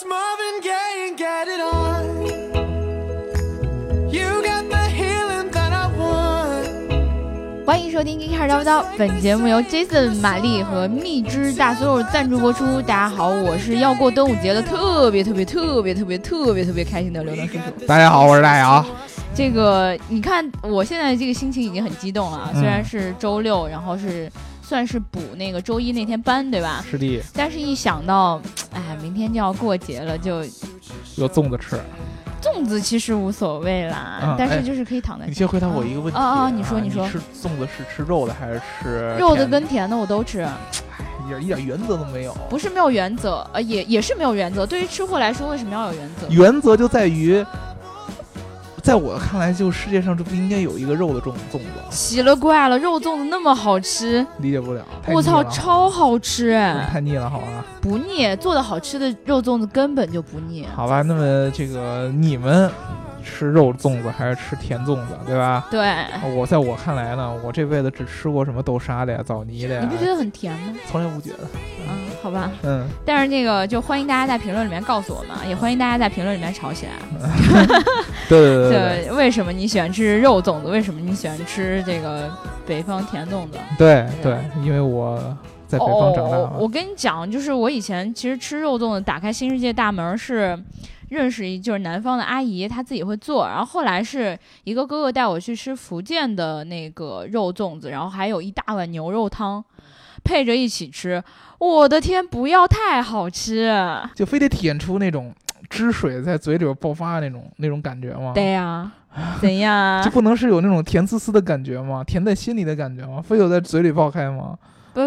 Let's Marvin Gaye and get it on. You got the healing that I want. 欢迎收听《一开始叨不叨》，本节目由 Jason、玛丽和蜜汁大所有赞助播出。大家好，我是要过端午节的特别开心的刘能叔叔。大家好，我是大姚。这个你看，我现在这个心情已经很激动了，虽然是周六，然后是。算是补那个周一那天班，对吧？是的。但是一想到，哎，明天就要过节了，就有粽子吃。粽子其实无所谓啦，但是就是可以躺在。你先回答我一个问题啊！你说，你吃粽子是吃肉的还是吃？肉的跟甜的我都吃。一点原则都没有。不是没有原则，也是没有原则。对于吃货来说，为什么要有原则？原则就在于。在我看来，就世界上就不应该有一个肉的粽子。奇了怪了，肉粽子那么好吃，理解不了。我操，超好吃！太腻了，好吧？不腻，做的好吃的肉粽子根本就不腻。好吧，那么这个你们吃肉粽子还是吃甜粽子，对吧？对。我在我看来呢，我这辈子只吃过什么豆沙的呀、枣泥的呀。你不觉得很甜吗？从来不觉得。嗯，好吧。嗯。但是那个就欢迎大家在评论里面告诉我们，也欢迎大家在评论里面吵起来。对，为什么你喜欢吃肉粽子？为什么你喜欢吃这个北方甜粽子？对，因为我。在北方长大了。我跟你讲，就是我以前其实吃肉粽子，打开新世界大门是认识就是南方的阿姨，她自己会做。然后后来是一个哥哥带我去吃福建的那个肉粽子，然后还有一大碗牛肉汤，配着一起吃。我的天，不要太好吃，就非得体验出那种汁水在嘴里边爆发那种感觉吗？对呀。怎样？就不能是有那种甜丝丝的感觉吗？甜在心里的感觉吗？非有在嘴里爆开吗？不。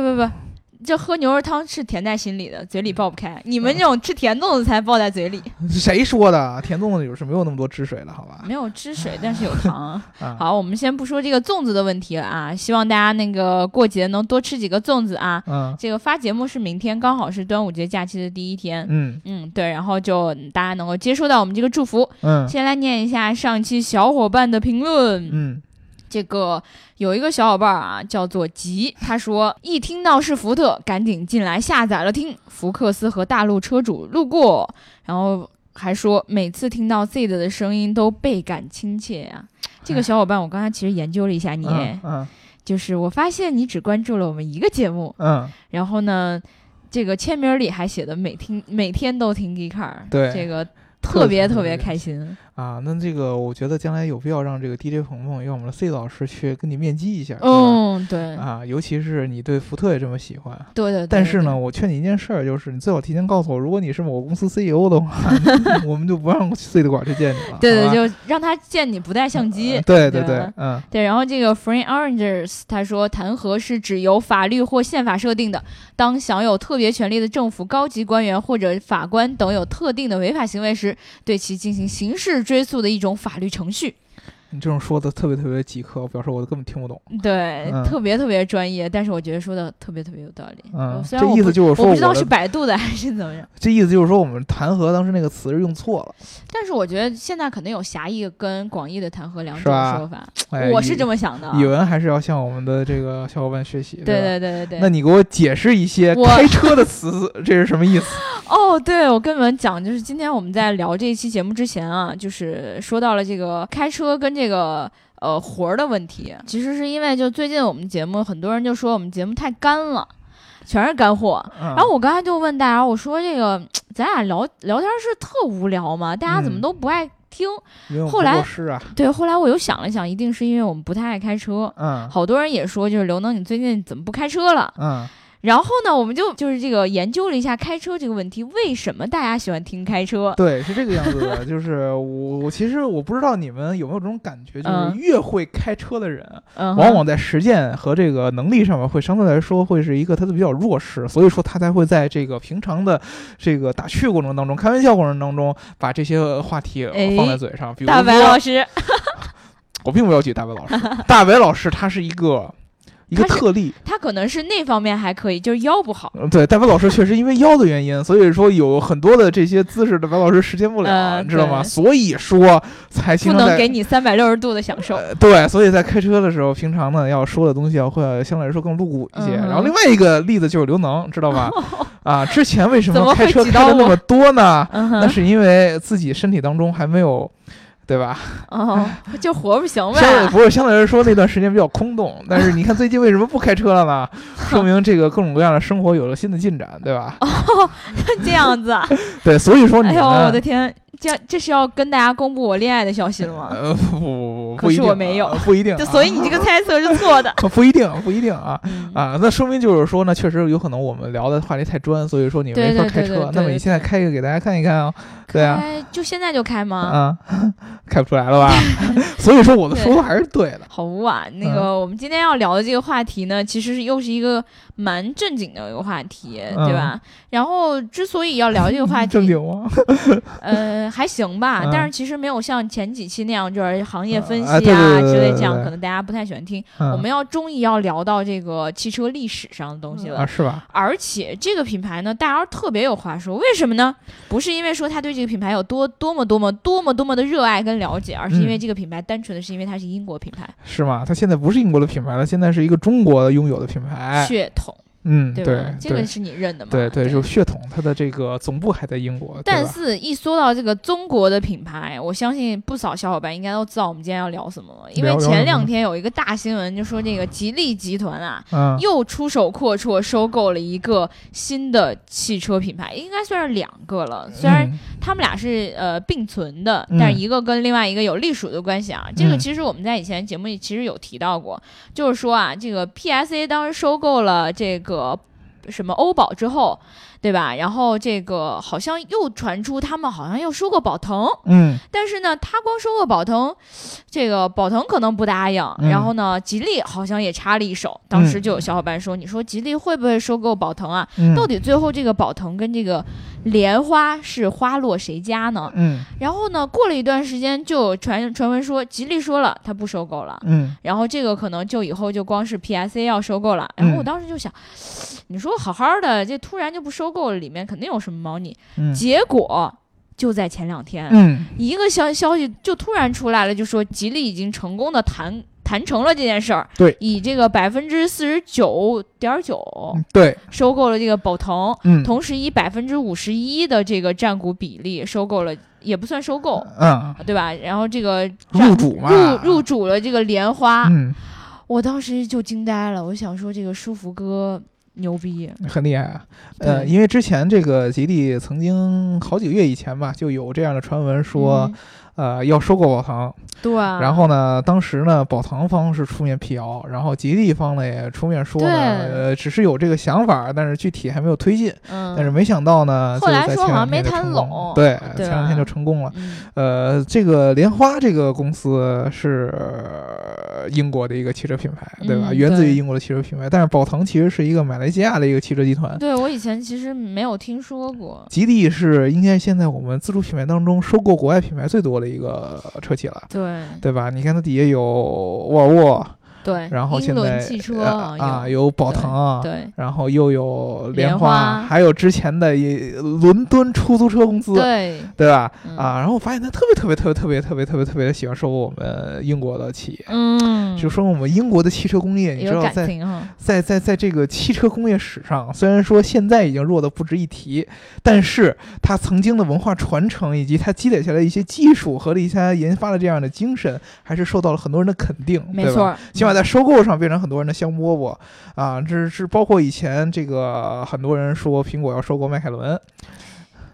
这喝牛肉汤是甜在心里的，嘴里爆不开。你们这种吃甜粽子才爆在嘴里。谁说的？甜粽子有是没有那么多汁水了，好吧？没有汁水，但是有糖。好，我们先不说这个粽子的问题了啊，希望大家那个过节能多吃几个粽子啊。这个发节目是明天，刚好是端午节假期的第一天。对，然后就大家能够接收到我们这个祝福。先来念一下上期小伙伴的评论。这个有一个小伙伴啊，叫做吉，他说一听到是福特，赶紧进来下载了听。福克斯和大陆车主路过，然后还说每次听到 Z 的声音都倍感亲切呀、啊。这个小伙伴，我刚才其实研究了一下你，就是我发现你只关注了我们一个节目，然后呢，这个签名里还写的每天都听 Geekcar， 对这个。特别开心啊！那这个我觉得将来有必要让这个 DJ 鹏鹏，让我们的 C 老师去跟你面基一下。对啊，尤其是你对福特也这么喜欢。对。但是呢，我劝你一件事儿，就是你最好提前告诉我，如果你是某公司 CEO 的话，我们就不让 C 的馆去见你了。对，就让他见你不带相机。对。然后这个 Free Oranges 他说，弹劾是指由法律或宪法设定的，当享有特别权利的政府高级官员或者法官等有特定的违法行为时。对其进行刑事追诉的一种法律程序。你这种说的特别极客，我表示我根本听不懂。对，特别专业，但是我觉得说的特别有道理。这意思就是说我不知道是百度的还是怎么样。这意思就是说我们弹劾当时那个词是用错了。但是我觉得现在可能有狭义跟广义的弹劾两种说法，我是这么想的。语文还是要向我们的这个小伙伴学习。对。那你给我解释一些开车的词，这是什么意思？对，我跟你们讲，就是今天我们在聊这一期节目之前啊，就是说到了这个开车跟这个活儿的问题，其实是因为就最近我们节目很多人就说我们节目太干了，全是干货。然后我刚才就问大家，我说这个咱俩聊天是特无聊吗？大家怎么都不爱听？后来我又想了想，一定是因为我们不太爱开车。好多人也说就是刘能，你最近怎么不开车了？然后呢，我们就是这个研究了一下开车这个问题，为什么大家喜欢听开车？对，是这个样子的。就是我其实我不知道你们有没有这种感觉，就是越会开车的人，往往在实践和这个能力上面会相对来说会是一个他的比较弱势，所以说他才会在这个平常的这个打趣过程当中、开玩笑过程当中，把这些话题放在嘴上。比如大白老师，我并不要举大白老师，大白老师他是一个。一个特例，他可能是那方面还可以，就是腰不好。对，戴维老师确实因为腰的原因，所以说有很多的这些姿势戴维老师实现不了，你知道吗？所以说才不能给你360度的享受。对，所以在开车的时候，平常呢要说的东西会相对来说更露骨一些。然后另外一个例子就是刘能，知道吧？啊，之前为什么开车开的那么多呢？那是因为自己身体当中还没有。对吧？哦，就活不行呗。不是，相对来说那段时间比较空洞，但是你看最近为什么不开车了呢？说明这个各种各样的生活有了新的进展，对吧？哦，这样子。对，所以说你。哎呦，我的天！这是要跟大家公布我恋爱的消息了吗？不，可是我没有，不一定。所以你这个猜测是错的。不一定啊！那说明就是说呢，确实有可能我们聊的话题太专，所以说你没法开车。那么你现在开一个给大家看一看啊。对啊，就现在就开吗？啊，开不出来了吧？所以说我的说法还是对的。好污啊！那个我们今天要聊的这个话题呢，其实又是一个蛮正经的一个话题，对吧？然后之所以要聊这个话题，正经吗？还行吧，但是其实没有像前几期那样就是行业分析之类这样，可能大家不太喜欢听。我们终于要聊到这个汽车历史上的东西了，是吧？而且这个品牌呢，大家特别有话说，为什么呢？不是因为说他对这个品牌有多么的热爱跟了解，而是因为这个品牌单纯的是因为它是英国品牌，是吗？它现在不是英国的品牌了，现在是一个中国拥有的品牌，血统。嗯，对，这个是你认的吗？对对，就血统，它的这个总部还在英国。但是，一说到这个中国的品牌，我相信不少小伙伴应该都知道我们今天要聊什么了。因为前两天有一个大新闻，就说这个吉利集团啊，又出手阔绰收购了一个新的汽车品牌，应该算是两个了。虽然他们俩是并存的，但是一个跟另外一个有隶属的关系啊。这个其实我们在以前节目里其实有提到过，就是说啊，这个 PSA 当时收购了这个。什么欧宝之后，对吧？然后这个好像又传出他们好像又收购宝腾，但是呢，他光收购宝腾，这个宝腾可能不答应。然后呢，吉利好像也插了一手。当时就有小伙伴说：“你说吉利会不会收购宝腾啊？到底最后这个宝腾跟这个莲花是花落谁家呢？”然后呢，过了一段时间就有传闻说吉利说了他不收购了，然后这个可能就以后就光是 PSA 要收购了。然后我当时就想，你说好好的，这突然就不收购了，里面肯定有什么猫腻。结果就在前两天，一个消息就突然出来了，就说吉利已经成功的谈成了这件事儿，对，以这个49.9%，对，收购了这个宝腾，同时以51%的这个占股比例收购了，也不算收购，对吧？然后这个入主了这个莲花，我当时就惊呆了，我想说这个舒服哥。牛逼，很厉害啊！因为之前这个吉利曾经好几个月以前吧，就有这样的传闻说，要收购宝腾。对。然后呢，当时呢，宝腾方是出面辟谣，然后吉利方呢也出面说呢，只是有这个想法，但是具体还没有推进。但是没想到呢，后来说好像没谈拢。对，前两天就成功了。这个莲花这个公司是英国的一个汽车品牌，对吧？源自于英国的汽车品牌，但是宝腾其实是一个马来西亚的一个汽车集团，对，我以前其实没有听说过。吉利是应该现在我们自主品牌当中收购国外品牌最多的一个车企了，对吧？你看它底下有沃尔沃，对，然后现在英伦汽车啊，有宝腾，对，然后又有莲花，还有之前的伦敦出租车公司，对吧？啊，然后我发现他特别喜欢收购我们英国的企业，就说我们英国的汽车工业，你知道在这个汽车工业史上，虽然说现在已经弱得不值一提，但是它曾经的文化传承以及它积累下来一些技术和一些研发的这样的精神，还是受到了很多人的肯定，没错，起码。在收购上变成很多人的香饽饽啊，这是包括以前这个很多人说苹果要收购迈凯伦，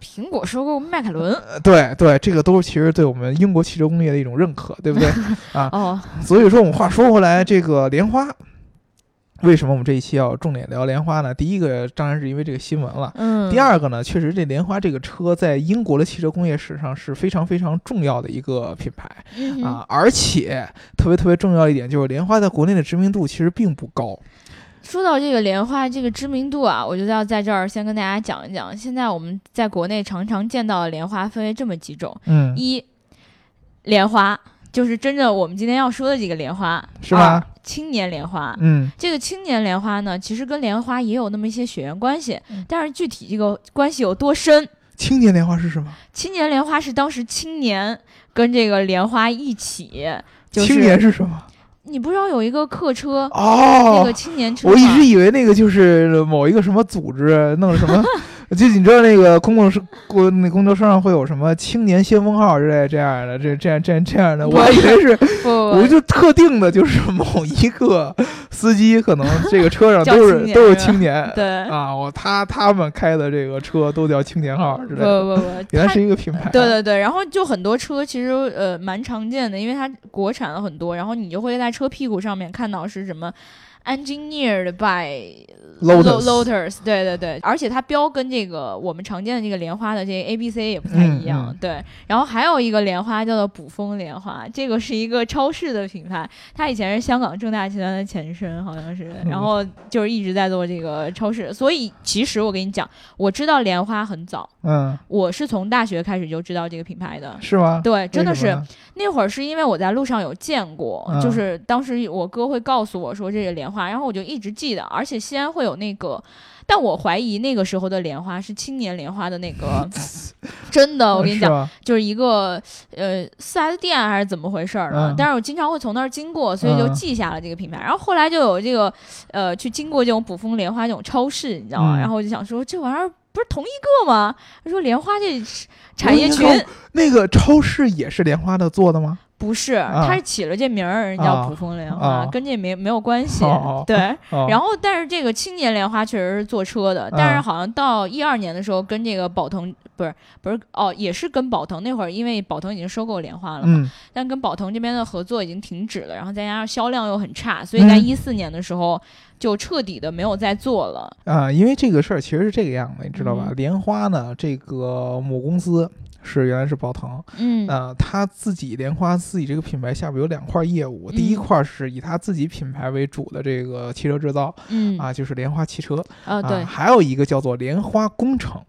苹果收购迈凯伦，对，这个都是其实对我们英国汽车工业的一种认可，对不对啊？所以说我们话说回来，这个莲花。为什么我们这一期要重点聊莲花呢？第一个当然是因为这个新闻了，第二个呢，确实这莲花这个车在英国的汽车工业史上是非常非常重要的一个品牌，而且特别重要一点就是莲花在国内的知名度其实并不高。说到这个莲花这个知名度啊，我就要在这儿先跟大家讲一讲，现在我们在国内常常见到的莲花分为这么几种，一莲花。就是真正我们今天要说的这个莲花是吗、啊、青年莲花。嗯，这个青年莲花呢其实跟莲花也有那么一些血缘关系，但是具体这个关系有多深，青年莲花是什么？青年莲花是当时青年跟这个莲花一起、就是、青年是什么？你不知道有一个客车哦，那个青年车，我一直以为那个就是某一个什么组织弄什么就你知道那个公交车上会有什么青年先锋号之类这样的，这样的，我以为是，我就特定的，就是某一个司机可能这个车上都是青年，对啊，他们开的这个车都叫青年号之类的，不，原来是一个品牌，对，然后就很多车其实蛮常见的，因为它国产了很多，然后你就会在车屁股上面看到是什么。Engineered by Lotus， 对，而且它标跟这个我们常见的这个莲花的这个 ABC 也不太一样，对。然后还有一个莲花叫做卜蜂莲花，这个是一个超市的品牌，它以前是香港正大集团的前身，好像是，然后就是一直在做这个超市。所以其实我跟你讲，我知道莲花很早，我是从大学开始就知道这个品牌的，是吗？对，真的是那会儿是因为我在路上有见过，就是当时我哥会告诉我说这个莲花。然后我就一直记得，而且西安会有那个，但我怀疑那个时候的莲花是青年莲花的那个，真的，我跟你讲，就是一个4S 店还是怎么回事儿呢？但是我经常会从那儿经过，所以就记下了这个品牌。然后后来就有这个去经过这种卜蜂莲花这种超市，你知道吗？然后我就想说，这玩意儿不是同一个吗？他说莲花这产业群，那个超市也是莲花的做的吗？不是，他是起了这名儿，人叫卜蜂莲花，跟这没有关系。对，然后但是这个青年莲花确实是坐车的，但是好像到2012年的时候，跟这个宝腾不是哦，也是跟宝腾那会儿，因为宝腾已经收购莲花了嘛，但跟宝腾这边的合作已经停止了，然后再加上销量又很差，所以在2014年的时候就彻底的没有再做了。因为这个事儿其实是这个样子，你知道吧？莲花呢，这个母公司。是原来是宝腾，他自己莲花自己这个品牌下边有2块业务，第一块是以他自己品牌为主的这个汽车制造，就是莲花汽车，对，还有一个叫做莲花工程。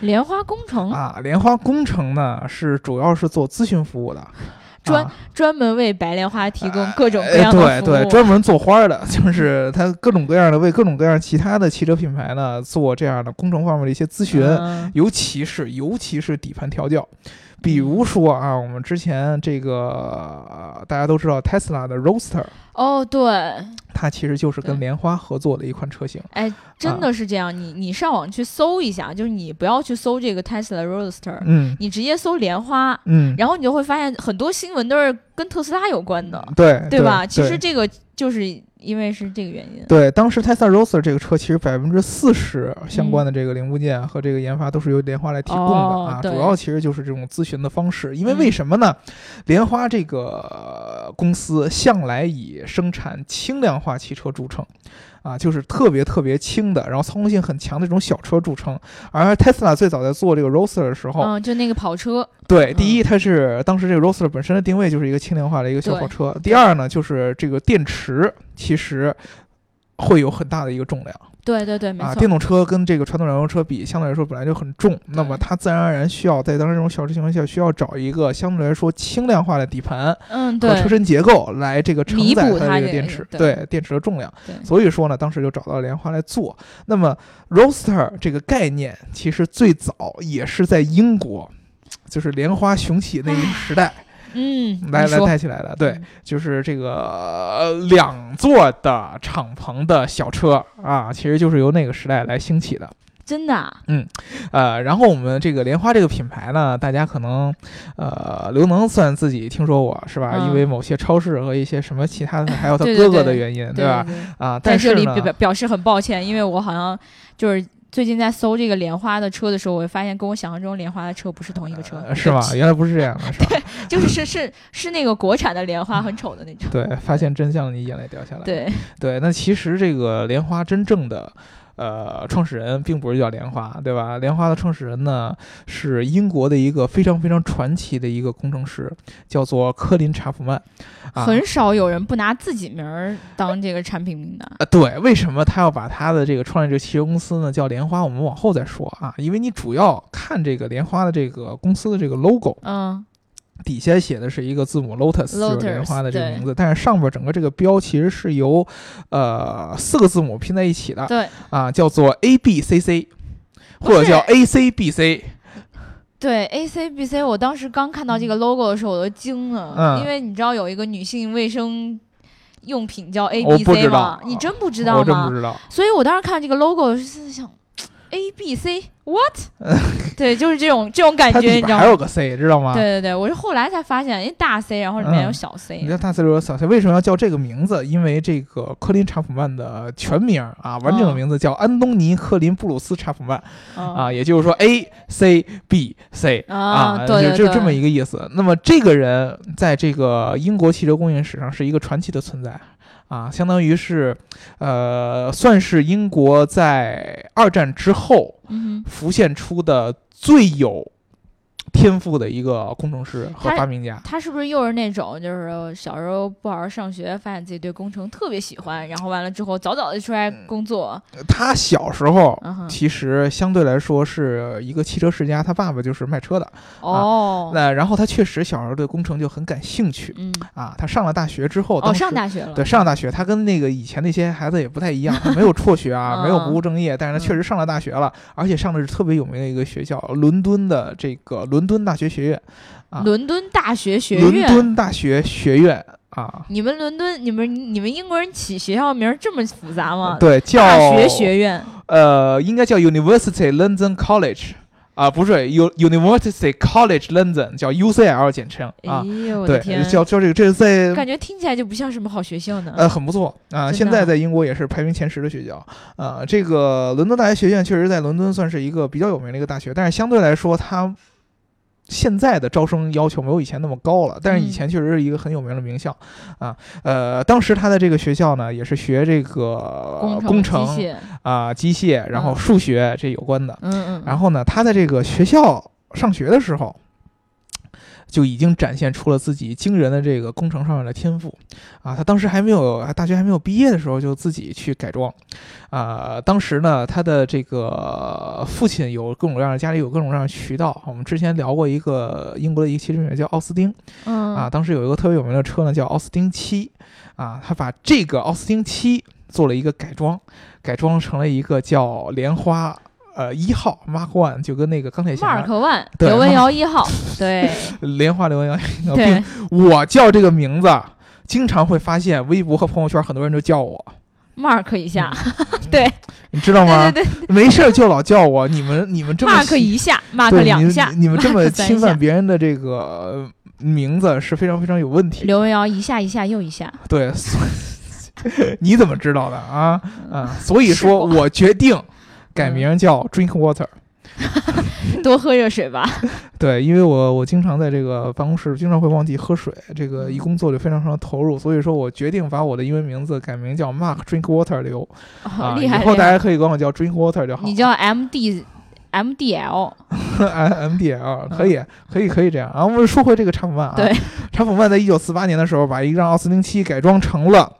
莲花工程啊，莲花工程呢是主要是做咨询服务的。专门为白莲花提供各种各样的服务，对，专门做花的，就是他各种各样的为各种各样其他的汽车品牌呢做这样的工程方面的一些咨询，尤其是底盘调教，比如说啊，我们之前这个大家都知道 Tesla 的 Roadster。哦，对，它其实就是跟莲花合作的一款车型。哎，真的是这样，你上网去搜一下，就是你不要去搜这个 Tesla Roadster，你直接搜莲花，然后你就会发现很多新闻都是跟特斯拉有关的，对吧？其实这个就是因为是这个原因。对，当时 Tesla Roadster 这个车其实40%相关的这个零部件和这个研发都是由莲花来提供的啊，主要其实就是这种咨询的方式。因为什么呢？莲花这个公司向来以生产轻量化汽车著称，就是特别特别轻的，然后操控性很强的这种小车著称。而 Tesla 最早在做这个 Roadster 的时候，就那个跑车。对，第一，它是当时这个 Roadster 本身的定位就是一个轻量化的一个小跑车。第二呢，就是这个电池其实会有很大的一个重量。对，没错。电动车跟这个传统燃油车比，相对来说本来就很重，那么它自然而然需要在当时这种小车情况下，需要找一个相对来说轻量化的底盘和车身结构来这个承载它这个电池，对电池的重量。所以说呢，当时就找到莲花来做。那么 Roadster 这个概念其实最早也是在英国，就是莲花雄起那一时代。来带起来了，对，就是这个2座的敞篷的小车啊，其实就是由那个时代来兴起的。真的然后我们这个莲花这个品牌呢，大家可能刘能算自己听说过是吧？因为某些超市和一些什么其他的，还有他哥哥的原因，对吧？但是呢，在这里表示很抱歉，因为我好像就是。最近在搜这个莲花的车的时候，我会发现跟我想象中莲花的车不是同一个车，是吗？原来不是这样的，是吧？对，就是是那个国产的莲花，很丑的那种。对，发现真相，你眼泪掉下来。对，那其实这个莲花真正的创始人并不是叫莲花，对吧？莲花的创始人呢是英国的一个非常非常传奇的一个工程师，叫做科林·查普曼。很少有人不拿自己名儿当这个产品名的。对，为什么他要把他的这个创立这个汽车公司呢叫莲花？我们往后再说啊，因为你主要看这个莲花的这个公司的这个 logo，底下写的是一个字母 Lotus， 就是莲花的这个名字，但是上边整个这个标其实是由四个字母拼在一起的，对啊，叫做 ABCC 或者叫 ACBC。对 ACBC， 我当时刚看到这个 logo 的时候我都惊了，因为你知道有一个女性卫生用品叫 ABC 吗？你真不知道吗？我真不知道。所以我当时看这个 logo 是想 ABC what 对，就是这种感觉，你知道吗？还有个 C， 知道吗？对对对，我是后来才发现，大 C， 然后里面有小 C。你知道大 C 有小 C， 为什么要叫这个名字？因为这个科林查普曼的全名啊，完整的名字叫安东尼·科林·布鲁斯·查普曼，啊，也就是说 A C B C 啊，对对对，就这么一个意思。那么这个人在这个英国汽车工业史上是一个传奇的存在。啊，相当于是，算是英国在二战之后浮现出的最有天赋的一个工程师和发明家。他是不是又是那种，就是小时候不好好上学，发现自己对工程特别喜欢，然后完了之后早早就出来工作？他小时候其实相对来说是一个汽车世家，他爸爸就是卖车的。哦，啊、那然后他确实小时候对工程就很感兴趣。嗯啊，他上了大学之后，上大学了。对，上大学，他跟那个以前那些孩子也不太一样，他没有辍学啊，没有不务正业，但是他确实上了大学了，而且上的是特别有名的一个学校，伦敦的这个伦敦大学学院啊！你们英国人起学校名这么复杂吗？对，叫大学学院，应该叫 University London College 啊，不是 University College London， 叫 UCL 简称啊。哎呦，我的天！对，叫这个，这是在感觉听起来就不像什么好学校呢。很不错啊，现在在英国也是排名前10的学校啊。这个伦敦大学学院确实在伦敦算是一个比较有名的一个大学，但是相对来说它。现在的招生要求没有以前那么高了，但是以前确实是一个很有名的名校啊。当时他的这个学校呢，也是学这个工程机械，然后数学这有关的。然后呢，他在这个学校上学的时候，就已经展现出了自己惊人的这个工程上面的天赋啊！他当时大学还没有毕业的时候，就自己去改装啊。当时呢，他的这个父亲有各种各样的，家里有各种各样的渠道。我们之前聊过一个英国的一个汽车品牌叫奥斯汀，啊，当时有一个特别有名的车呢，叫奥斯汀7啊，他把这个奥斯汀7做了一个改装成了一个叫莲花。1号 Mark One 就跟那个钢铁侠 Mark One 刘文瑶1号，对，莲花刘文瑶1号。对，我叫这个名字，经常会发现微博和朋友圈很多人就叫我 Mark 一下，对，你知道吗？对对对，没事就老叫我，你们这么 Mark 一下 ，Mark 两下，你们这么侵犯别人的这个名字是非常非常有问题。刘文瑶一下又一下，对，你怎么知道的啊？所以说我决定。改名叫 Drink Water， 多喝热水吧。对，因为我经常在这个办公室经常会忘记喝水，这个一工作就非常非常投入，所以说我决定把我的英文名字改名叫 Mark Drink Water 刘。哦，厉害！以后大家可以管我叫 Drink Water 就好。你叫 MDL。MDL 可以这样啊。我们说回这个查普曼啊，对，查普曼在1948年的时候把一辆奥斯汀7改装成了。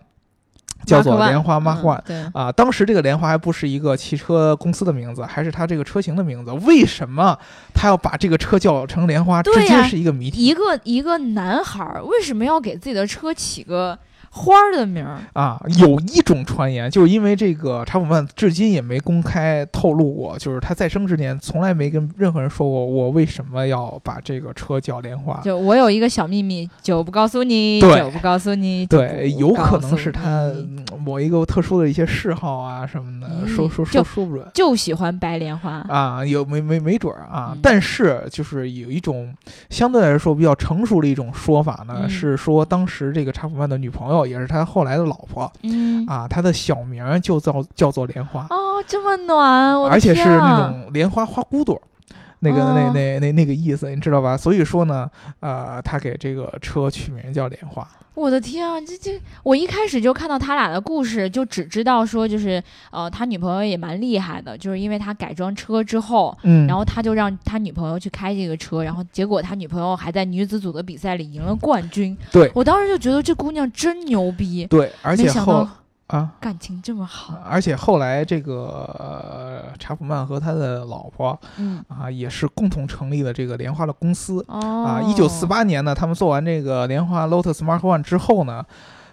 叫做莲花马幻啊！当时这个莲花还不是一个汽车公司的名字，还是它这个车型的名字。为什么他要把这个车叫成莲花？直接是一个谜题。一个男孩为什么要给自己的车起个花的名啊？有一种传言，就是因为这个查普曼至今也没公开透露过，就是他在生之年从来没跟任何人说过我为什么要把这个车叫莲花。就我有一个小秘密，就不告诉你，就不告诉你。对，有可能是他某一个特殊的一些嗜好啊什么的，说不准。就喜欢白莲花啊，有没准啊。但是就是有一种相对来说比较成熟的一种说法呢，是说当时这个查普曼的女朋友。也是他后来的老婆，啊，他的小名就叫做莲花。哦，这么暖，我的天啊，而且是那种莲花花骨朵，那个意思，你知道吧？所以说呢，他给这个车取名叫莲花。我的天啊，这我一开始就看到他俩的故事，就只知道说就是他女朋友也蛮厉害的，就是因为他改装车之后，然后他就让他女朋友去开这个车，然后结果他女朋友还在女子组的比赛里赢了冠军。对，我当时就觉得这姑娘真牛逼。对，而且后。啊，感情这么好。而且后来这个查普曼和他的老婆，嗯啊，也是共同成立了这个莲花的公司。哦、啊，1948年呢，他们做完这个莲花 Lotus Mark One 之后呢，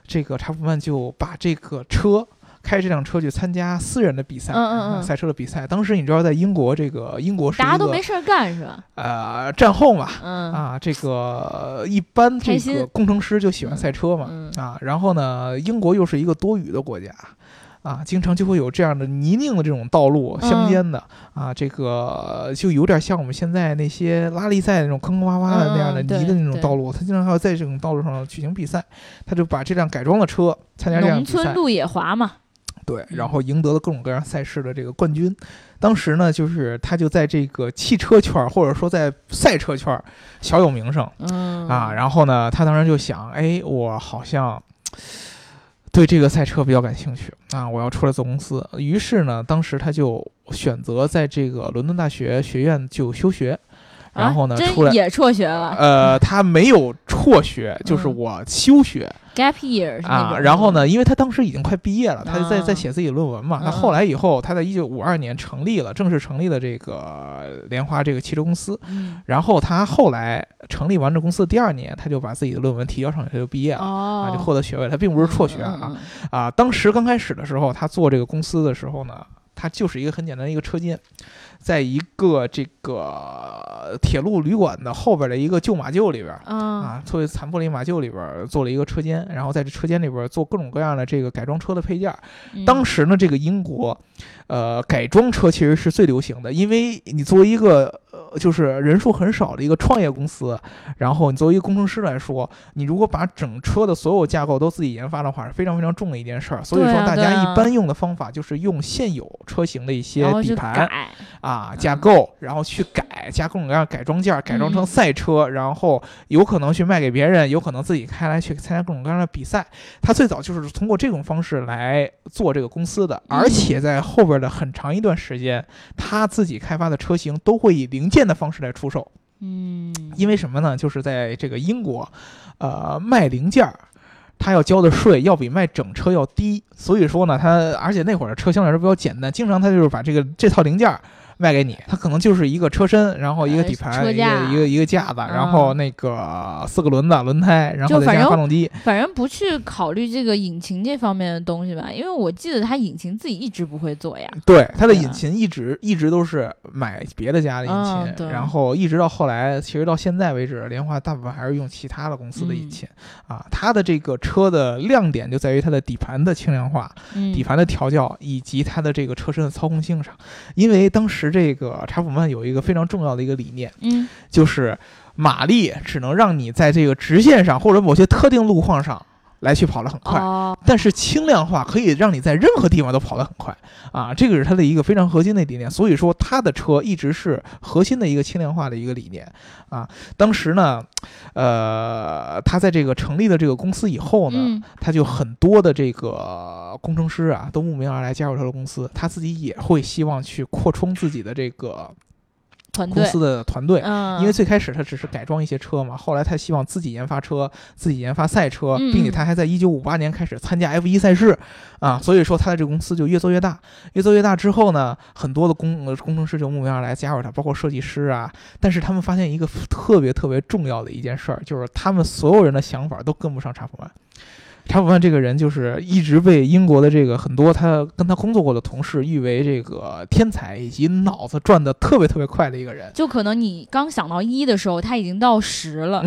这个查普曼就把这个车。开这辆车去参加私人的比赛，赛车的比赛。当时你知道，在英国，这个英国是大家都没事干是吧？战后嘛，啊，这个一般这个工程师就喜欢赛车嘛，啊，然后呢，英国又是一个多雨的国家。啊，经常就会有这样的泥泞的这种道路相间的、嗯、啊，这个就有点像我们现在那些拉力赛那种坑坑洼洼的那样的泥的那种道路。他经常还要在这种道路上举行比赛，他就把这辆改装的车参加这样比赛。农村路野滑嘛，对，然后赢得了各种各样赛事的这个冠军。当时呢，就是他就在这个汽车圈或者说在赛车圈小有名声、嗯、啊，然后呢，他当时就想，哎，我好像。对这个赛车比较感兴趣啊，我要出来做公司。于是呢，当时他就选择在这个伦敦大学学院就休学，然后呢，出来也辍学了。他没有辍学，就是我休学 gap year 啊。然后呢，因为他当时已经快毕业了，他就在写自己论文嘛。他后来以后，他在1952年正式成立了这个莲花这个汽车公司。然后他后来成立完这公司的第2年，他就把自己的论文提交上去，就毕业了啊，就获得学位。他并不是辍学啊啊。当时刚开始的时候，他做这个公司的时候呢。它就是一个很简单的一个车间，在一个这个铁路旅馆的后边的一个旧马厩里边、啊，作为残破的马厩里边做了一个车间，然后在这车间里边做各种各样的这个改装车的配件。当时呢，这个英国，改装车其实是最流行的，因为你作为一个就是人数很少的一个创业公司，然后你作为一个工程师来说，你如果把整车的所有架构都自己研发的话，是非常非常重的一件事儿。所以说，大家一般用的方法就是用现有车型的一些底盘啊架构，然后去改加各种各样改装件，改装成赛车，然后有可能去卖给别人，有可能自己开来去参加各种各样的比赛。他最早就是通过这种方式来做这个公司的，而且在后边的很长一段时间，他自己开发的车型都会以零件的方式来出售。嗯，因为什么呢？就是在这个英国，卖零件。他要交的税要比卖整车要低，所以说呢，他而且那会儿车相对来说比较简单，经常他就是把这套零件卖给你，他可能就是一个车身，然后一个底盘，一个架子，然后那个4个轮子、轮胎，然后再加发动机。反正不去考虑这个引擎这方面的东西吧，因为我记得他引擎自己一直不会做呀。对，他的引擎一直都是买别的家的引擎，然后一直到后来，其实到现在为止，莲花大部分还是用其他的公司的引擎啊。他的这个车的亮点就在于它的底盘的轻量化、底盘的调教以及它的这个车身的操控性上。因为当时这个查普曼有一个非常重要的一个理念，就是马力只能让你在这个直线上或者某些特定路况上来去跑得很快，但是轻量化可以让你在任何地方都跑得很快啊，这个是它的一个非常核心的理念。所以说，它的车一直是核心的一个轻量化的一个理念啊。当时呢，他在这个成立了这个公司以后呢，他就很多的这个工程师啊都慕名而来加入他的公司，他自己也会希望去扩充自己的这个。公司的团队，因为最开始他只是改装一些车嘛，后来他希望自己研发车，自己研发赛车，并且他还在1958年开始参加 F1 赛事，啊，所以说他的这个公司就越做越大，越做越大之后呢，很多的工程师就慕名而来加入他，包括设计师啊。但是他们发现一个特别特别重要的一件事儿，就是他们所有人的想法都跟不上查普曼。查普曼这个人就是一直被英国的这个很多他跟他工作过的同事誉为这个天才以及脑子转得特别特别快的一个人，就可能你刚想到1的时候他已经到10了。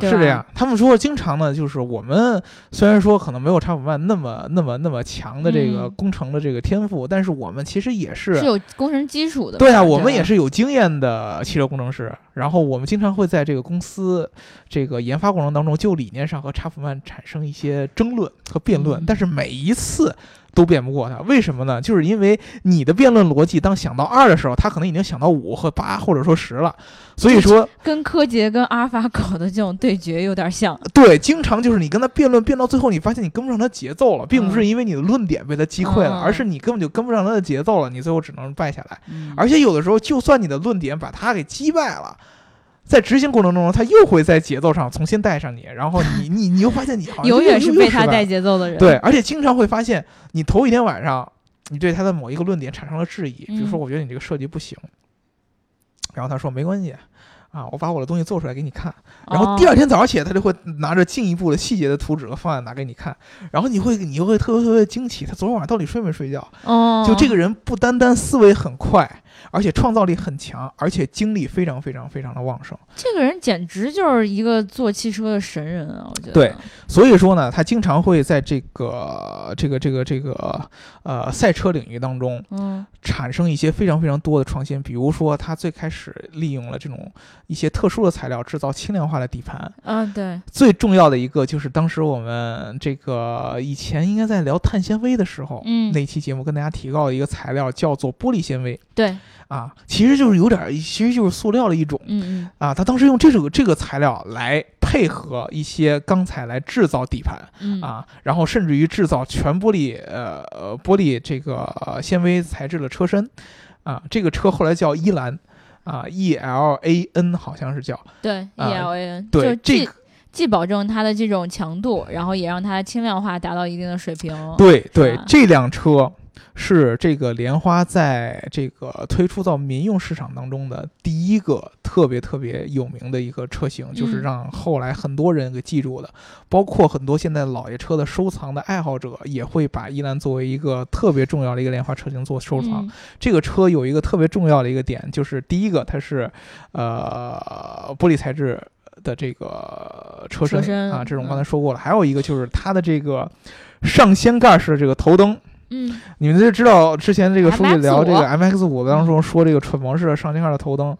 是这样。他们说经常呢，就是我们虽然说可能没有查普曼那么强的这个工程的这个天赋，但是我们其实也是有工程基础的。对啊，我们也是有经验的汽车工程师，然后我们经常会在这个公司这个研发过程当中就理念上和查普曼产生一些争论和辩论，但是每一次都辩不过他。为什么呢？就是因为你的辩论逻辑，当想到2的时候，他可能已经想到5和8或者说10了。所以说，跟柯洁跟阿尔法狗的这种对决有点像。对，经常就是你跟他辩论到最后，你发现你跟不上他节奏了，并不是因为你的论点被他击溃了，而是你根本就跟不上他的节奏了，你最后只能败下来。而且有的时候，就算你的论点把他给击败了。在执行过程中，他又会在节奏上重新带上你，然后你又发现你好像永远是被他带节奏的人。对，而且经常会发现，你头一天晚上，你对他的某一个论点产生了质疑，比如说，我觉得你这个设计不行，然后他说没关系啊，我把我的东西做出来给你看。然后第二天早上起来，他就会拿着进一步的细节的图纸和方案拿给你看，然后你会特别惊奇，他昨天晚上到底睡没睡觉？就这个人不单单思维很快。而且创造力很强，而且精力非常非常非常的旺盛。这个人简直就是一个做汽车的神人啊！我觉得。对，所以说呢，他经常会在这个赛车领域当中，产生一些非常非常多的创新。比如说，他最开始利用了这种一些特殊的材料制造轻量化的底盘。啊，对。最重要的一个就是当时我们这个以前应该在聊碳纤维的时候，那期节目跟大家提到的一个材料叫做玻璃纤维。对。啊，其实就是塑料的一种，啊，他当时用这个材料来配合一些钢材来制造底盘，啊，然后甚至于制造全玻璃这个纤维材质的车身，啊，这个车后来叫伊兰，啊 ，ELAN 好像是叫，对 ，ELAN， 对这个。既保证它的这种强度，然后也让它轻量化达到一定的水平。对对，这辆车是这个莲花在这个推出到民用市场当中的第一个特别特别有名的一个车型，就是让后来很多人给记住的，包括很多现在老爷车的收藏的爱好者也会把伊兰作为一个特别重要的一个莲花车型做收藏。这个车有一个特别重要的一个点，就是第一个它是玻璃材质的这个车身啊，这种刚才说过了，还有一个就是它的这个上掀盖式的这个头灯，你们就知道之前这个书里聊这个 MX-5 当中说这个蠢模式上掀盖的头灯，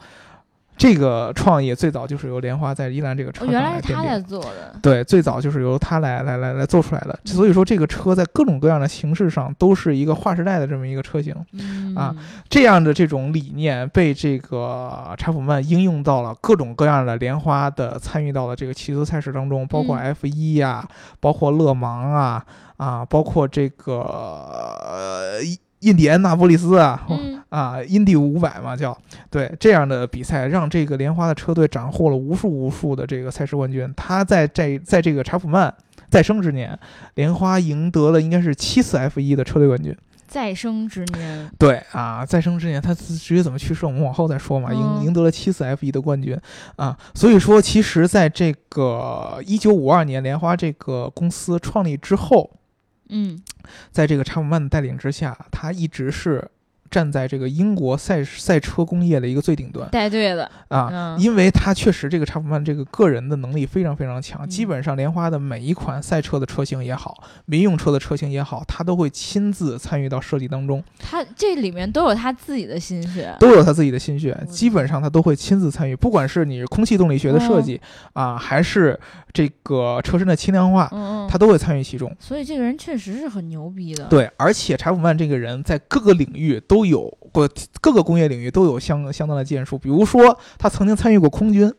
这个创意最早就是由莲花在伊兰这个车上来奠定，原来是他来做的，对，最早就是由他来做出来的，所以说这个车在各种各样的形式上都是一个划时代的这么一个车型，啊，这样的这种理念被这个查普曼应用到了各种各样的莲花的参与到了这个汽车赛事当中，包括 F1 啊，包括勒芒啊，包括这个印第安纳波利斯啊。啊，印第500嘛叫，对，这样的比赛让这个莲花的车队斩获了无数无数的这个赛事冠军。他在这个查普曼再生之年，莲花赢得了应该是7次 F1 的车队冠军。再生之年，对啊，再生之年，他至于怎么去世，我们往后再说嘛。赢得了7次 F1 的冠军啊，所以说其实在这个1952年莲花这个公司创立之后，在这个查普曼的带领之下，他一直是。站在这个英国赛车工业的一个最顶端，带队的啊，因为他确实这个查普曼这个个人的能力非常非常强，基本上莲花的每一款赛车的车型也好，民用车的车型也好，他都会亲自参与到设计当中。他这里面都有他自己的心血，基本上他都会亲自参与，不管是你是空气动力学的设计啊，还是这个车身的轻量化，他都会参与其中。所以这个人确实是很牛逼的。对，而且查普曼这个人在各个领域都有过，各个工业领域都有相当的建树。比如说，他曾经参与过空军。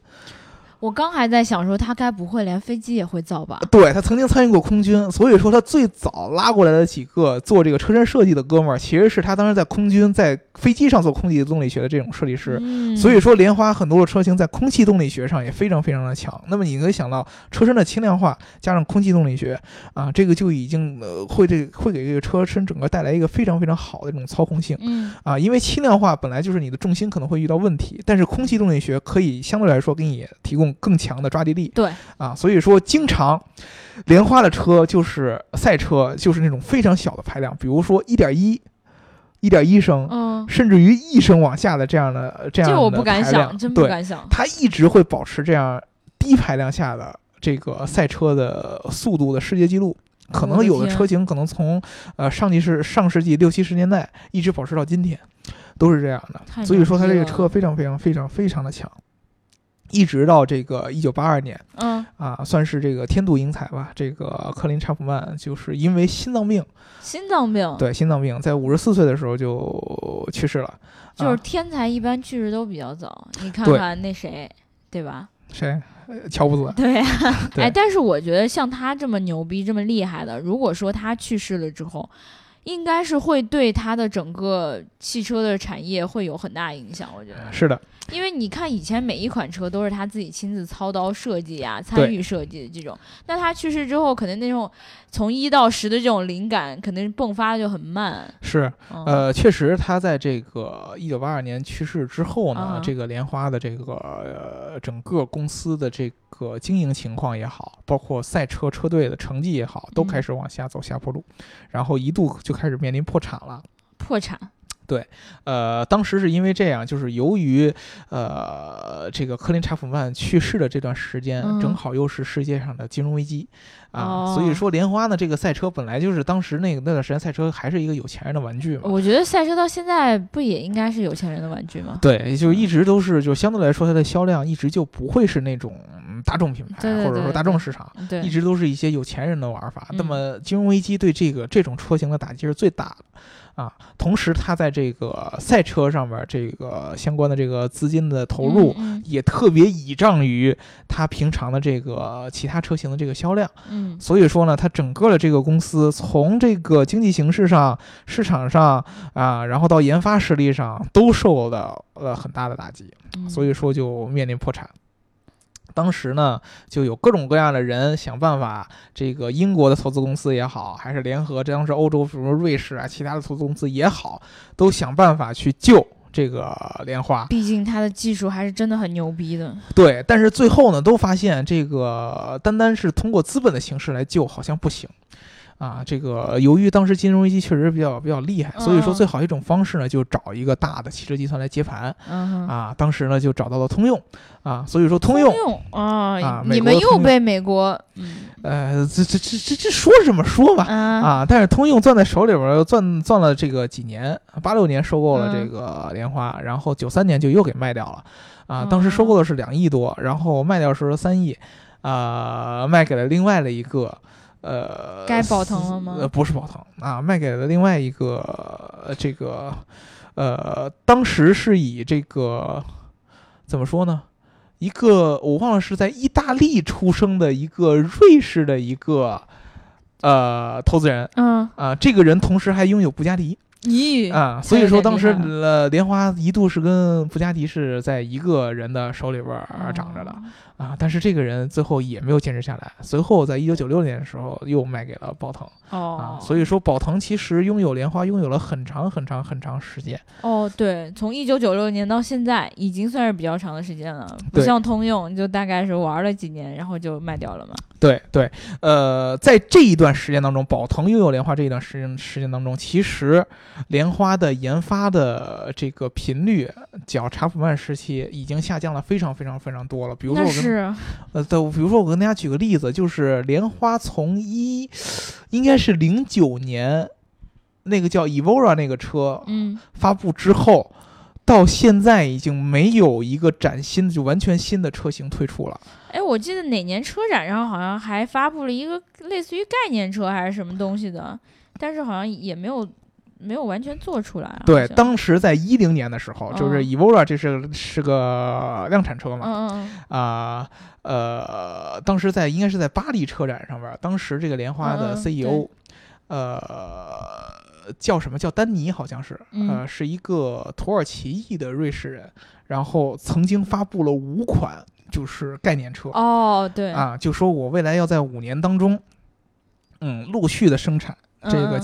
我刚还在想说，他该不会连飞机也会造吧？对，他曾经参与过空军，所以说他最早拉过来的几个做这个车身设计的哥们儿，其实是他当时在空军、在飞机上做空气动力学的这种设计师。所以说，莲花很多的车型在空气动力学上也非常非常的强。那么你可以想到，车身的轻量化加上空气动力学啊，这个就已经会给这个车身整个带来一个非常非常好的一种操控性。啊，因为轻量化本来就是你的重心可能会遇到问题，但是空气动力学可以相对来说给你提供更强的抓地力，对啊，所以说经常莲花的车就是赛车，就是那种非常小的排量，比如说1.1升，甚至于1升往下的这样的排量，这我不敢想，真不敢想。它一直会保持这样低排量下的这个赛车的速度的世界纪录。可能有的车型可能从上世纪60、70年代一直保持到今天，都是这样的。所以说它这个车非常非常非常非常的强。一直到这个1982年，算是这个天妒英才吧。这个科林·查普曼就是因为心脏病，对，心脏病，在54岁的时候就去世了。就是天才一般去世都比较早，你看看那谁，对吧？谁？乔布斯。对啊，对。哎，但是我觉得像他这么牛逼、这么厉害的，如果说他去世了之后。应该是会对它的整个汽车的产业会有很大影响，我觉得是的。因为你看以前每一款车都是他自己亲自操刀设计啊，参与设计的这种，那他去世之后可能那种从1到10的这种灵感可能迸发就很慢，是、确实他在这个1982年去世之后呢、这个莲花的这个、整个公司的这个经营情况也好，包括赛车车队的成绩也好，都开始往下走下坡路、然后一度就开始面临破产了。破产，对，当时是因为这样，就是由于这个科林查普曼去世的这段时间、正好又是世界上的金融危机啊、所以说莲花呢这个赛车本来就是当时那段时间赛车还是一个有钱人的玩具嘛。我觉得赛车到现在不也应该是有钱人的玩具吗？对，就一直都是，就相对来说它的销量一直就不会是那种大众品牌，对对对对，或者说大众市场，对，一直都是一些有钱人的玩法。那么金融危机对这种车型的打击是最大的。啊，同时他在这个赛车上面这个相关的这个资金的投入也特别倚仗于他平常的这个其他车型的这个销量，所以说呢，他整个的这个公司从这个经济形势上、市场上啊，然后到研发实力上都受到了很大的打击，所以说就面临破产。当时呢，就有各种各样的人想办法，这个英国的投资公司也好，还是联合当时欧洲比如瑞士啊，其他的投资公司也好，都想办法去救这个莲花，毕竟它的技术还是真的很牛逼的。对，但是最后呢，都发现这个单单是通过资本的形式来救好像不行。啊，这个由于当时金融危机确实比较厉害，所以说最好一种方式呢，就找一个大的汽车集团来接盘。啊，当时呢就找到了通用，啊，所以说通用啊，你们又被美国，这说什么说吧啊，但是通用攥在手里边攥了这个几年，86年收购了这个莲花，然后93年就又给卖掉了，啊，当时收购的是2亿多，然后卖掉的时候3亿，啊，卖给了另外的一个。该宝腾了吗？不是宝腾啊，卖给了另外一个、这个当时是以这个怎么说呢？一个我忘了是在意大利出生的一个瑞士的一个投资人，这个人同时还拥有布加迪。咦啊！所以说当时莲花一度是跟布加迪是在一个人的手里边长着的、啊，但是这个人最后也没有坚持下来，随后在1996年的时候又卖给了宝腾。哦、啊，所以说宝腾其实拥有莲花拥有了很长时间。哦，对，从1996年到现在已经算是比较长的时间了，不像通用就大概是玩了几年，然后就卖掉了嘛。对对，在这一段时间当中，宝腾拥有莲花这一段时间当中，其实莲花的研发的这个频率，较查普曼时期已经下降了非常多了。比如说我跟我跟大家举个例子，就是莲花从应该是09年那个叫 Evora 那个车发布之后，到现在已经没有一个就完全新的车型推出了。哎，我记得哪年车展上好像还发布了一个类似于概念车还是什么东西的，但是好像也没有完全做出来。对，当时在2010年的时候，就是 Evora 这是个量产车嘛，当时应该是在巴黎车展上边，当时这个莲花的 CEO，叫丹尼，好像是，是一个土耳其裔的瑞士人，然后曾经发布了5款就是概念车。哦，对啊，就说我未来要在5年当中，陆续的生产。这个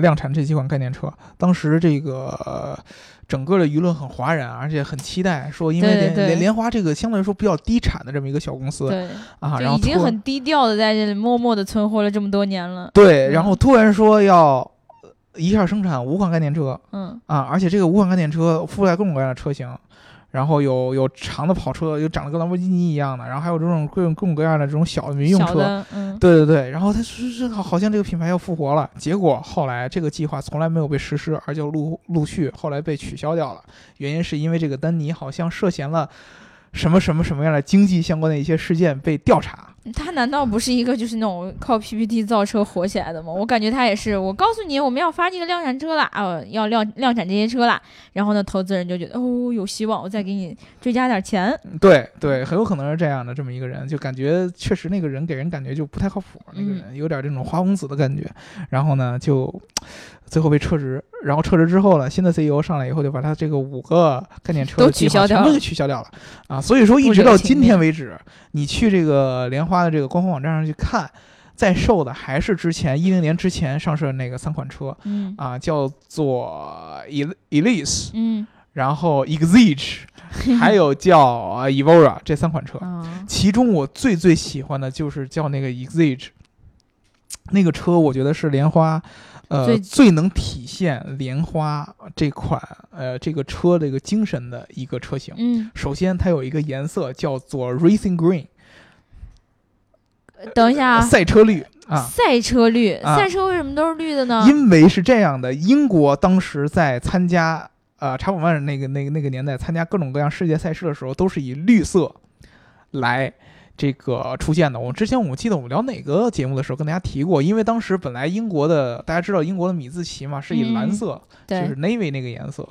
量产这几款概念车，当时这个整个的舆论很哗然，而且很期待，说因为莲花这个相对来说比较低产的这么一个小公司，对啊，然后已经很低调的在这里默默的存活了这么多年了。对，然后突然说要一下生产5款概念车，而且这个5款概念车覆盖各种各样的车型。然后有长的跑车，有长得跟兰博基尼一样的，然后还有这种各种各样的这种小的民用车，对对对。然后他说好像这个品牌要复活了，结果后来这个计划从来没有被实施，而且陆续后来被取消掉了。原因是因为这个丹尼好像涉嫌了什么样的经济相关的一些事件被调查。他难道不是一个就是那种靠 PPT 造车火起来的吗？我感觉他也是，我告诉你我们要发这个量产车了啊，要量产这些车了，然后呢投资人就觉得有希望，我再给你追加点钱。对对，很有可能是这样的这么一个人，就感觉确实那个人给人感觉就不太靠谱，那个人有点这种花公子的感觉，然后呢就最后被撤职，然后撤职之后了，新的 CEO 上来以后就把他这个5个概念车都取消掉了，全部取消掉了啊！所以说一直到今天为止，你去这个莲花的这个官方网站上去看，在售的还是之前2010年之前上市的那个3款车，嗯啊，叫做 Elise， 嗯，然后 Exige， 还有叫 Evora 这3款车，哦，其中我最喜欢的就是叫那个 Exige， 那个车我觉得是莲花。最能体现莲花这款这个车的一个精神的一个车型。嗯，首先它有一个颜色叫做 Racing Green。等一下啊，赛车绿啊，赛车绿，赛车为什么都是绿的呢？因为是这样的，英国当时在参加查普曼那个年代参加各种各样世界赛事的时候，都是以绿色来。这个出现的，我记得我们聊哪个节目的时候跟大家提过，因为当时本来英国的，大家知道英国的米字旗嘛，是以蓝色，就是 navy 那个颜色，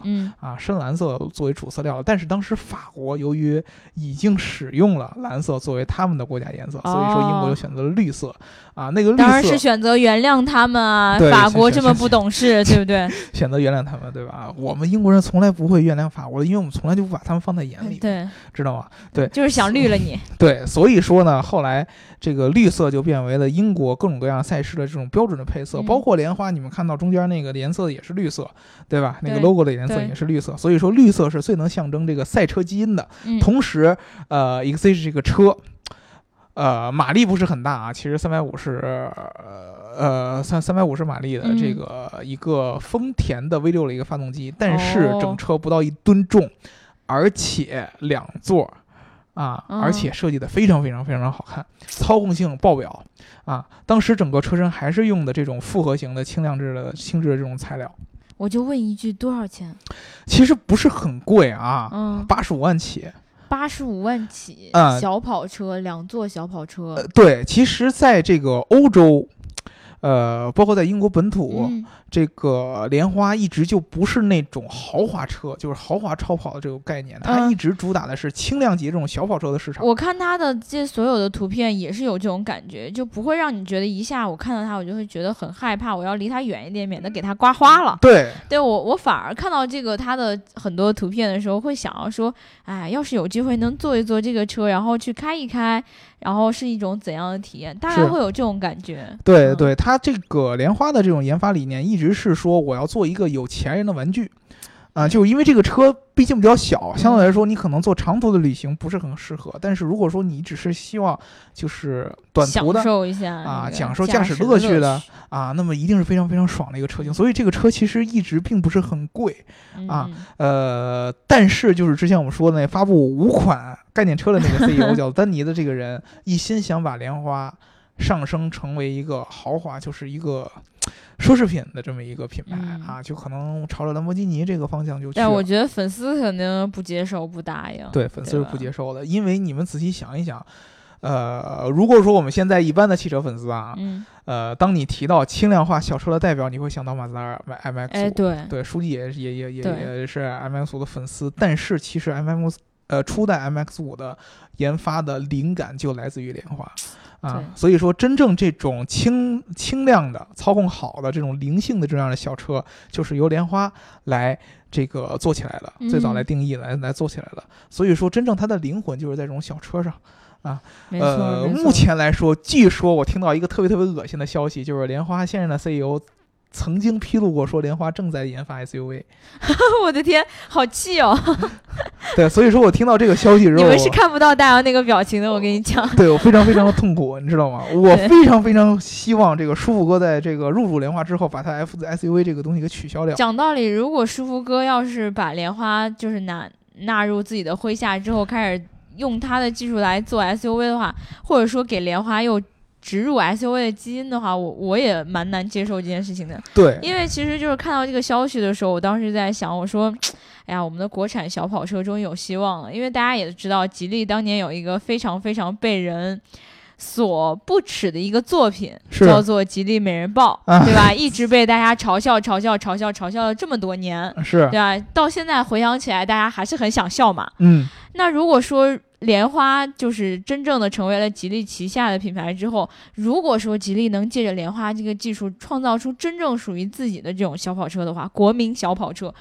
深蓝色作为主色调，但是当时法国由于已经使用了蓝色作为他们的国家颜色，所以说英国就选择了绿色啊，那个绿色当然是选择原谅他们啊，法国这么不懂事，对不对？选择原谅他们，对吧？我们英国人从来不会原谅法国的，因为我们从来就不把他们放在眼里，对，知道吗？对，就是想绿了你，对，所以说呢，后来这个绿色就变为了英国各种各样赛事的这种标准的配色，包括莲花，你们看到中间那个颜色也是绿色，对吧？那个 logo 的颜色也是绿色，所以说绿色是最能象征这个赛车基因的。同时，Exige 这个车，马力不是很大啊，其实350马力的这个一个丰田的 V6 的一个发动机，但是整车不到1吨重，而且2座。啊，而且设计的非常好看，操控性爆表啊！当时整个车身还是用的这种复合型的轻量制的这种材料。我就问一句，多少钱？其实不是很贵啊，85万起。85万起，小跑车，2座小跑车。对，其实在这个欧洲。包括在英国本土，这个莲花一直就不是那种豪华车，就是豪华超跑的这个概念，它一直主打的是轻量级这种小跑车的市场。我看它的这所有的图片也是有这种感觉，就不会让你觉得一下我看到它我就会觉得很害怕，我要离它远一点，免得给它刮花了。对，我反而看到这个它的很多图片的时候，会想要说，哎，要是有机会能坐一坐这个车，然后去开一开。然后是一种怎样的体验？大概会有这种感觉。对，它这个莲花的这种研发理念一直是说，我要做一个有钱人的玩具，就是因为这个车毕竟比较小，相对来说你可能做长途的旅行不是很适合。但是如果说你只是希望就是短途的享受一下啊，享受驾驶乐趣的啊，那么一定是非常爽的一个车型。所以这个车其实一直并不是很贵啊，但是就是之前我们说的那发布5款。概念车的那个 CEO 叫丹尼的这个人，一心想把莲花上升成为一个豪华，就是一个奢侈品的这么一个品牌啊，就可能朝着兰博基尼这个方向就去了。但我觉得粉丝肯定不接受，不答应。对，粉丝是不接受的，因为你们仔细想一想，如果说我们现在一般的汽车粉丝啊，当你提到轻量化小车的代表，你会想到马自达 MX-5。哎，对，书记也是 MX-5 的粉丝，但是其实 MX。初代 MX-5 的研发的灵感就来自于莲花啊，所以说真正这种轻量的、操控好的、这种灵性的这样的小车，就是由莲花来这个做起来的，最早来定义来做起来的。所以说，真正它的灵魂就是在这种小车上啊。目前来说，据说我听到一个特别恶心的消息，就是莲花现任的 CEO。曾经披露过说莲花正在研发 SUV， 我的天，好气哦！对，所以说我听到这个消息之后，你们是看不到大姚那个表情的，我跟你讲。对，我非常痛苦，你知道吗？我非常希望这个舒服哥在这个入驻莲花之后，把他 SUV 这个东西给取消掉。讲道理，如果舒服哥要是把莲花就是纳入自己的麾下之后，开始用他的技术来做 SUV 的话，或者说给莲花又。植入 SUV 的基因的话，我也蛮难接受这件事情的。对，因为其实就是看到这个消息的时候，我当时在想，我说，哎呀，我们的国产小跑车终于有希望了。因为大家也知道，吉利当年有一个非常被人所不耻的一个作品，叫做《吉利美人豹》，对吧？一直被大家嘲笑了这么多年，是对吧？到现在回想起来，大家还是很想笑嘛。那如果说。莲花就是真正的成为了吉利旗下的品牌之后，如果说吉利能借着莲花这个技术创造出真正属于自己的这种小跑车的话，国民小跑车，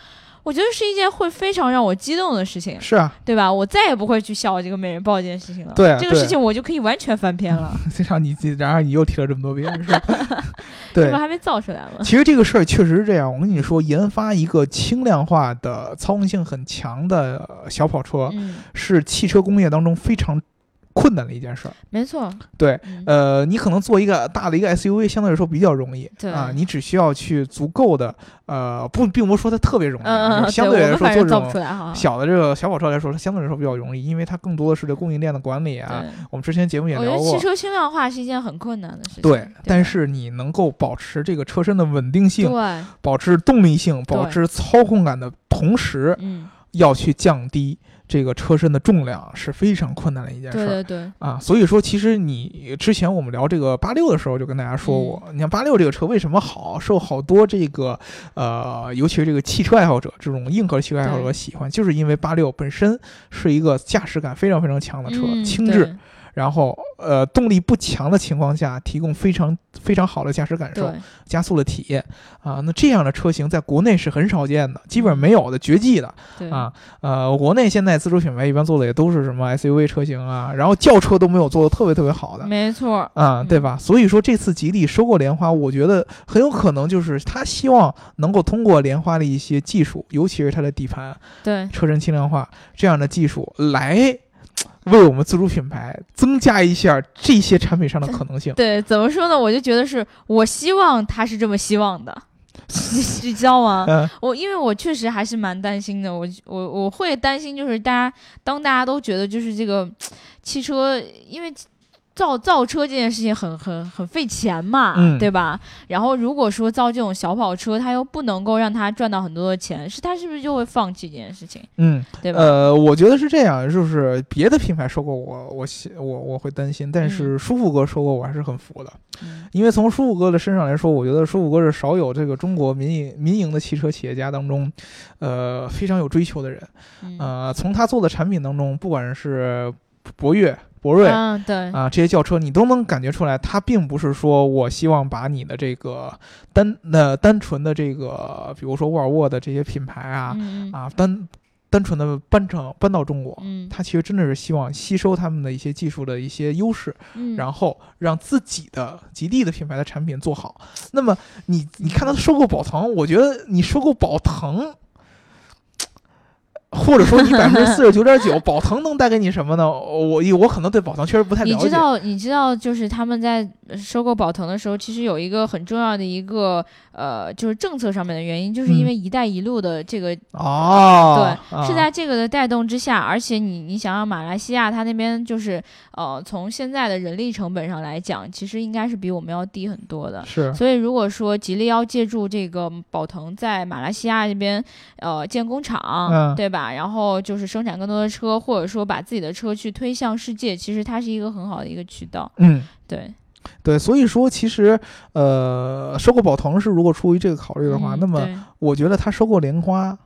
我觉得是一件会非常让我激动的事情。是啊，对吧？我再也不会去笑这个美人豹这件事情了。对、啊，这个事情我就可以完全翻篇了。然而你又提了这么多遍，是吧？对，这不还没造出来吗？其实这个事儿确实是这样。我跟你说，研发一个轻量化的、操控性很强的小跑车，是汽车工业当中非常困难的一件事儿。没错。对，你可能做一个大的一个 SUV 相对来说比较容易，对啊，你只需要去足够的并不是说它特别容易，相对来说做这种小的这个小跑车来说，它相对来说比较容易，因为它更多的是对供应链的管理啊。我们之前节目也聊过，我觉得汽车轻量化是一件很困难的事情。对，但是你能够保持这个车身的稳定性，对，保持动力性，保持操控感的同时，要去降低这个车身的重量是非常困难的一件事儿。对对对啊，所以说其实你之前我们聊这个86的时候就跟大家说过，你看86这个车为什么好，受好多这个尤其是这个汽车爱好者，这种硬核汽车爱好者喜欢，就是因为86本身是一个驾驶感非常非常强的车，轻质，然后动力不强的情况下提供非常非常好的驾驶感受，加速的体验啊。那这样的车型在国内是很少见的，基本没有的，绝迹的啊。国内现在自主品牌一般做的也都是什么 SUV 车型啊，然后轿车都没有做的特别特别好的。没错啊，对吧？所以说这次吉利收购莲花，我觉得很有可能就是他希望能够通过莲花的一些技术，尤其是它的底盘、对车身轻量化这样的技术来。为我们自主品牌增加一下这些产品上的可能性。对，怎么说呢？我就觉得是我希望他是这么希望的，你知道吗？因为我确实还是蛮担心的，我会担心，就是大家都觉得就是这个汽车，因为造车这件事情很费钱嘛，对吧？然后如果说造这种小跑车，他又不能够让他赚到很多的钱，他是不是就会放弃这件事情？对吧？我觉得是这样，就是别的品牌收购我会担心，但是舒富哥收购我还是很服的，因为从舒富哥的身上来说，我觉得舒富哥是少有这个中国民营的汽车企业家当中，非常有追求的人。从他做的产品当中，不管是博瑞对这些轿车，你都能感觉出来，它并不是说我希望把你的这个单纯的这个，比如说沃尔沃的这些品牌啊，单纯的搬到中国，它其实真的是希望吸收他们的一些技术的一些优势，然后让自己的吉利的品牌的产品做好。那么你看他收购宝腾，我觉得你收购宝腾。或者说你49.9%，宝腾能带给你什么呢？我可能对宝腾确实不太了解。你知道，就是他们在收购宝腾的时候，其实有一个很重要的一个就是政策上面的原因，就是因为“一带一路”的这个是在这个的带动之下，而且你想想，马来西亚它那边就是从现在的人力成本上来讲，其实应该是比我们要低很多的。是，所以如果说吉利要借助这个宝腾在马来西亚这边建工厂，对吧？然后就是生产更多的车，或者说把自己的车去推向世界，其实它是一个很好的一个渠道。对，所以说其实收购宝腾是如果出于这个考虑的话，那么我觉得它收购莲花，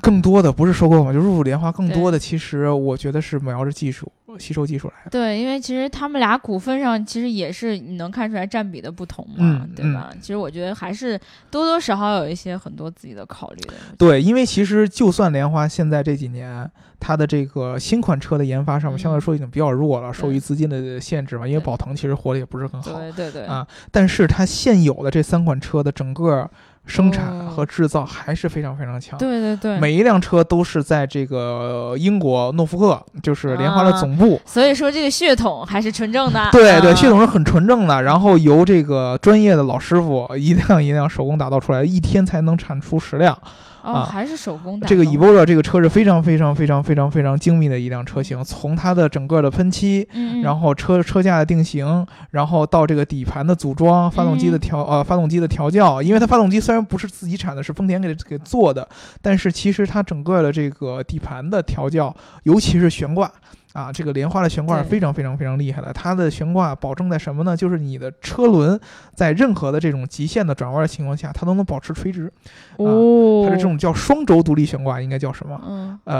更多的不是收购嘛，就入主莲花，更多的其实我觉得是瞄着技术，吸收技术来的。对，因为其实他们俩股份上其实也是你能看出来占比的不同嘛，对吧？其实我觉得还是多多少少有一些很多自己的考虑的。对，因为其实就算莲花现在这几年它的这个新款车的研发上面相对来说已经比较弱了，受于资金的限制嘛，因为宝腾其实活得也不是很好。对啊，但是它现有的这三款车的整个生产和制造还是非常非常强。对，每一辆车都是在这个英国诺福克，就是莲花的总部。所以说这个血统还是纯正的。对，血统是很纯正的。然后由这个专业的老师傅一辆一辆手工打造出来，一天才能产出10辆。还是手工打造。这个 Evora 这个车是非常非常非常非常非常精密的一辆车型，从它的整个的喷漆，然后车架的定型，然后到这个底盘的组装，发动机的调教，因为它发动机虽然不是自己产的，是丰田给做的，但是其实它整个的这个底盘的调教，尤其是悬挂。啊，这个莲花的悬挂非常非常非常厉害的，它的悬挂保证在什么呢？就是你的车轮在任何的这种极限的转弯的情况下，它都能保持垂直。啊、哦，它是这种叫双轴独立悬挂，应该叫什么？嗯，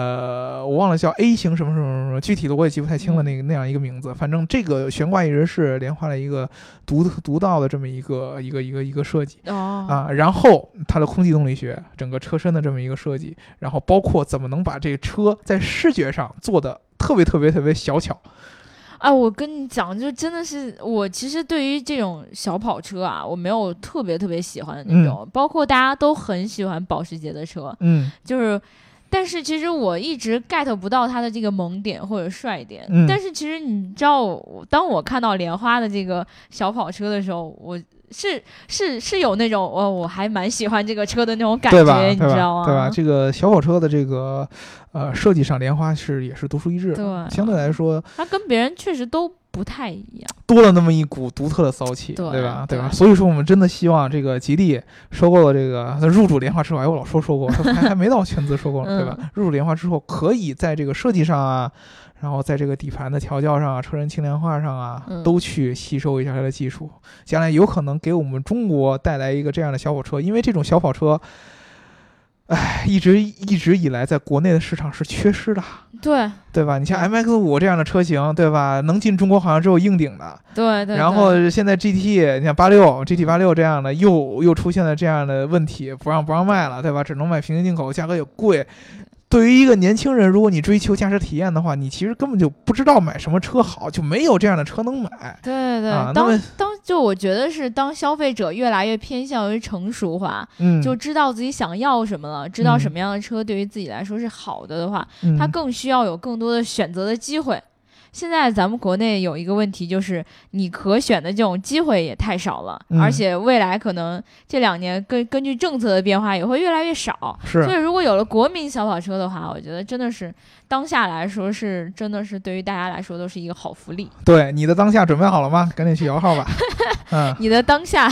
我忘了叫 A 型什么什么什么，具体的我也记不太清了，那样一个名字。反正这个悬挂一直是莲花的一个独到的这么一个设计。哦，啊，然后它的空气动力学，整个车身的这么一个设计，然后包括怎么能把这个车在视觉上做的。特别特别特别小巧，哎，我跟你讲，就真的是我其实对于这种小跑车啊，我没有特别特别喜欢的那种，包括大家都很喜欢保时捷的车，嗯，就是，但是其实我一直 get 不到它的这个萌点或者帅点，但是其实你知道，当我看到莲花的这个小跑车的时候，我。是有那种我还蛮喜欢这个车的那种感觉，你知道吗？对吧？这个小跑车的这个设计上，莲花也是独树一帜，对，相对来说，它跟别人确实都不太一样，多了那么一股独特的骚气，对吧？对吧？所以说，我们真的希望这个吉利收购了这个入主莲花之后，哎，我老说过，还没到全资收购了，对吧？入主莲花之后，可以在这个设计上啊。然后在这个底盘的调教上啊，车身轻量化上啊，都去吸收一下它的技术，将来有可能给我们中国带来一个这样的小跑车。因为这种小跑车，哎，一直以来在国内的市场是缺失的，对吧？你像 MX-5 这样的车型，对吧？能进中国好像只有硬顶的，对。然后现在 GT， 你像GT86 这样的，又出现了这样的问题，不让卖了，对吧？只能买平行进口，价格也贵。对于一个年轻人，如果你追求驾驶体验的话，你其实根本就不知道买什么车好，就没有这样的车能买。对啊，就我觉得是当消费者越来越偏向于成熟化，就知道自己想要什么了，知道什么样的车对于自己来说是好的的话，他更需要有更多的选择的机会。现在咱们国内有一个问题，就是你可选的这种机会也太少了，而且未来可能这2年根据政策的变化也会越来越少。是，所以如果有了国民小跑车的话，我觉得真的是当下来说是真的是对于大家来说都是一个好福利。对，你的当下准备好了吗？赶紧去摇号吧。你的当下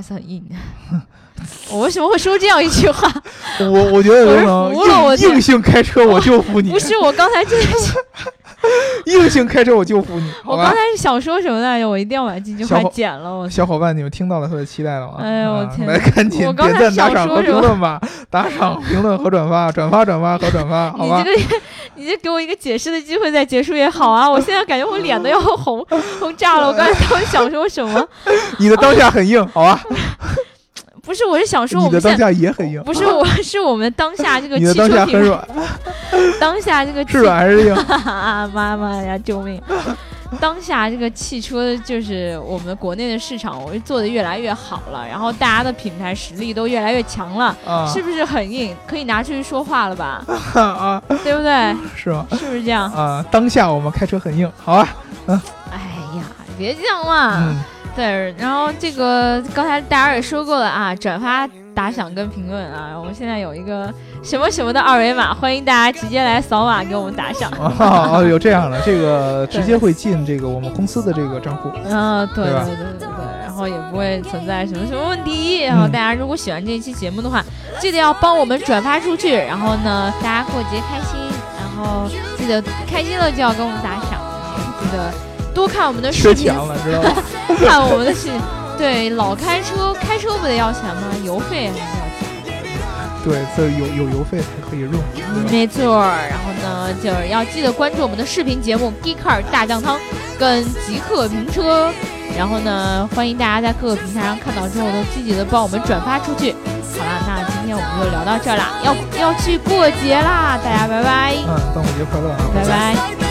是很硬的。我为什么会说这样一句话？我觉得我是硬性开车我就服你。不是，我刚才真的是。硬性开车我就服你。我刚才是想说什么来着？我一定要把这句话剪了。小伙伴，你们听到了他的期待了吗？哎呀，我天！来，赶紧点赞、打赏和评论吧！打赏、评论和转发，转发和转发，好吧？你这给我一个解释的机会再结束也好啊！我现在感觉我脸都要红炸了。我刚才到底想说什么？你的当下很硬，好吧？不是，我是想说我们你的当下也很硬。不是，我们当下这个汽车品牌。你的当下很软。当下这个是软还是硬？妈妈呀，救命！当下这个汽车就是我们国内的市场，我做的越来越好了，然后大家的品牌实力都越来越强了，是不是很硬？可以拿出去说话了吧？对不对？是吗？是不是这样？当下我们开车很硬，好吧？哎呀，别这样嘛。对，然后这个刚才大家也说过了啊，转发、打赏跟评论啊，我们现在有一个什么什么的二维码，欢迎大家直接来扫码给我们打赏。哦，有这样的，这个直接会进这个我们公司的这个账户。对。然后也不会存在什么什么问题。然后大家如果喜欢这一期节目的话，记得要帮我们转发出去。然后呢，大家过节开心，然后记得开心了就要跟我们打赏，记得。多看我们的视频，知道吗？看我们的视频，对，老开车，开车不得要钱吗？油费还是要钱。对，这有油费才可以用。没错，然后呢，就是要记得关注我们的视频节目《Geek Car 大酱汤》跟《极客评车》，然后呢，欢迎大家在各个平台上看到之后都积极的帮我们转发出去。好啦，那今天我们就聊到这儿啦，要去过节啦，大家拜拜。端午节快乐啊！拜拜。